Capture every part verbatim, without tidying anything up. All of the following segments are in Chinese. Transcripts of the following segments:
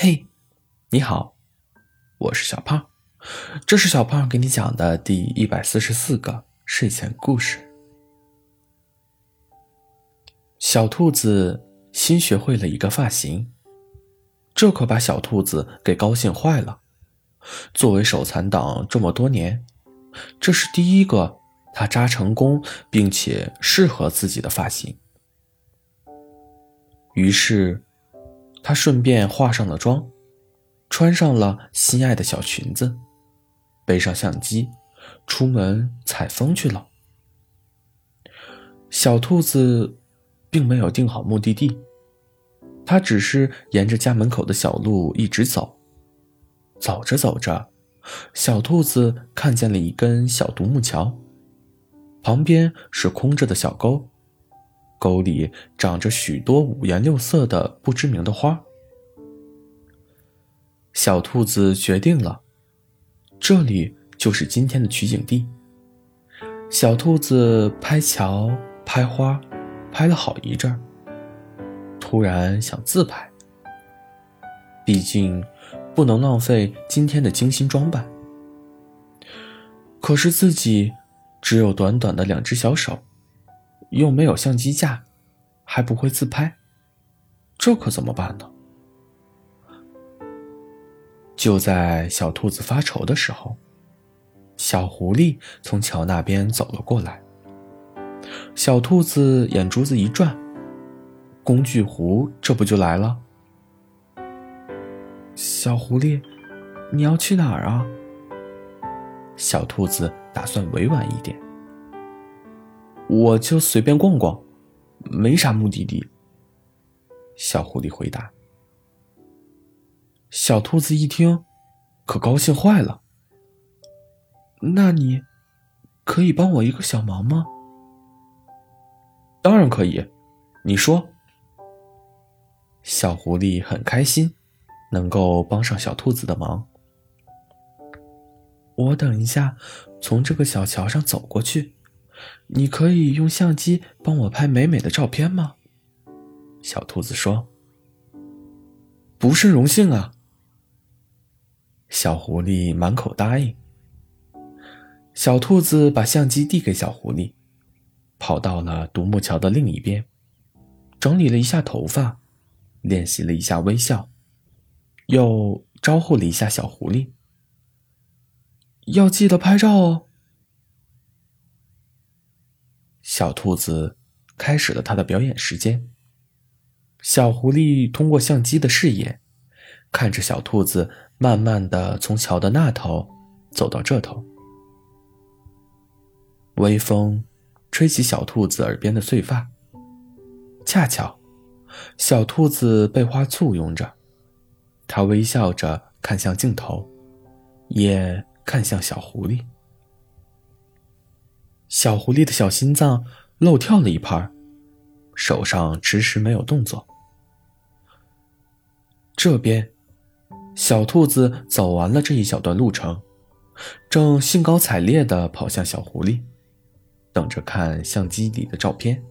嘿，你好，我是小胖，这是小胖给你讲的第一百四十四个睡前故事。小兔子新学会了一个发型，这可把小兔子给高兴坏了。作为手残党这么多年，这是第一个他扎成功并且适合自己的发型。于是他顺便化上了妆，穿上了心爱的小裙子，背上相机，出门采风去了。小兔子并没有定好目的地，它只是沿着家门口的小路一直走。走着走着，小兔子看见了一根小独木桥，旁边是空着的小沟，沟里长着许多五颜六色的不知名的花。小兔子决定了，这里就是今天的取景地。小兔子拍桥拍花拍了好一阵儿，突然想自拍，毕竟不能浪费今天的精心装扮。可是自己只有短短的两只小手，又没有相机架，还不会自拍，这可怎么办呢？就在小兔子发愁的时候，小狐狸从桥那边走了过来。小兔子眼珠子一转，工具狐这不就来了？小狐狸，你要去哪儿啊？小兔子打算委婉一点，我就随便逛逛，没啥目的地。小狐狸回答。小兔子一听，可高兴坏了。那你可以帮我一个小忙吗？当然可以，你说。小狐狸很开心，能够帮上小兔子的忙。我等一下从这个小桥上走过去，你可以用相机帮我拍美美的照片吗？小兔子说。不胜荣幸啊！小狐狸满口答应。小兔子把相机递给小狐狸，跑到了独木桥的另一边，整理了一下头发，练习了一下微笑，又招呼了一下小狐狸。要记得拍照哦。小兔子开始了他的表演时间。小狐狸通过相机的视野，看着小兔子慢慢地从桥的那头走到这头。微风吹起小兔子耳边的碎发，恰巧小兔子被花簇拥着，它微笑着看向镜头，也看向小狐狸。小狐狸的小心脏漏跳了一拍，手上迟迟没有动作。这边小兔子走完了这一小段路程，正兴高采烈地跑向小狐狸，等着看相机里的照片。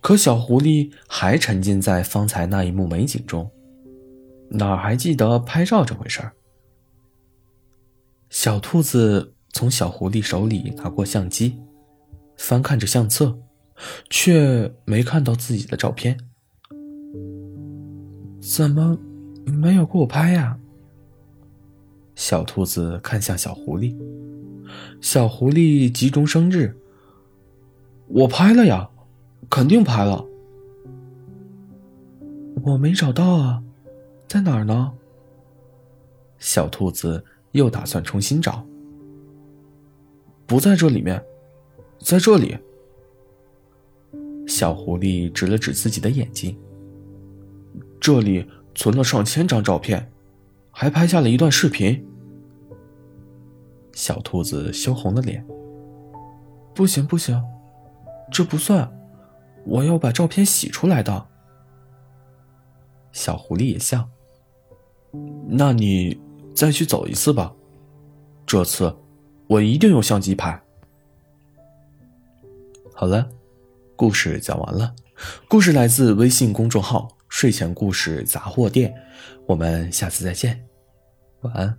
可小狐狸还沉浸在方才那一幕美景中，哪还记得拍照这回事儿？小兔子从小狐狸手里拿过相机，翻看着相册，却没看到自己的照片。怎么没有给我拍呀？小兔子看向小狐狸，小狐狸急中生智，我拍了呀，肯定拍了。我没找到啊，在哪儿呢？小兔子又打算重新找。不在这里面，在这里。小狐狸指了指自己的眼睛，这里存了上千张照片，还拍下了一段视频。小兔子羞红了脸，不行不行，这不算，我要把照片洗出来的。小狐狸也笑，那你再去走一次吧，这次我一定用相机拍。好了，故事讲完了。故事来自微信公众号睡前故事杂货店，我们下次再见，晚安。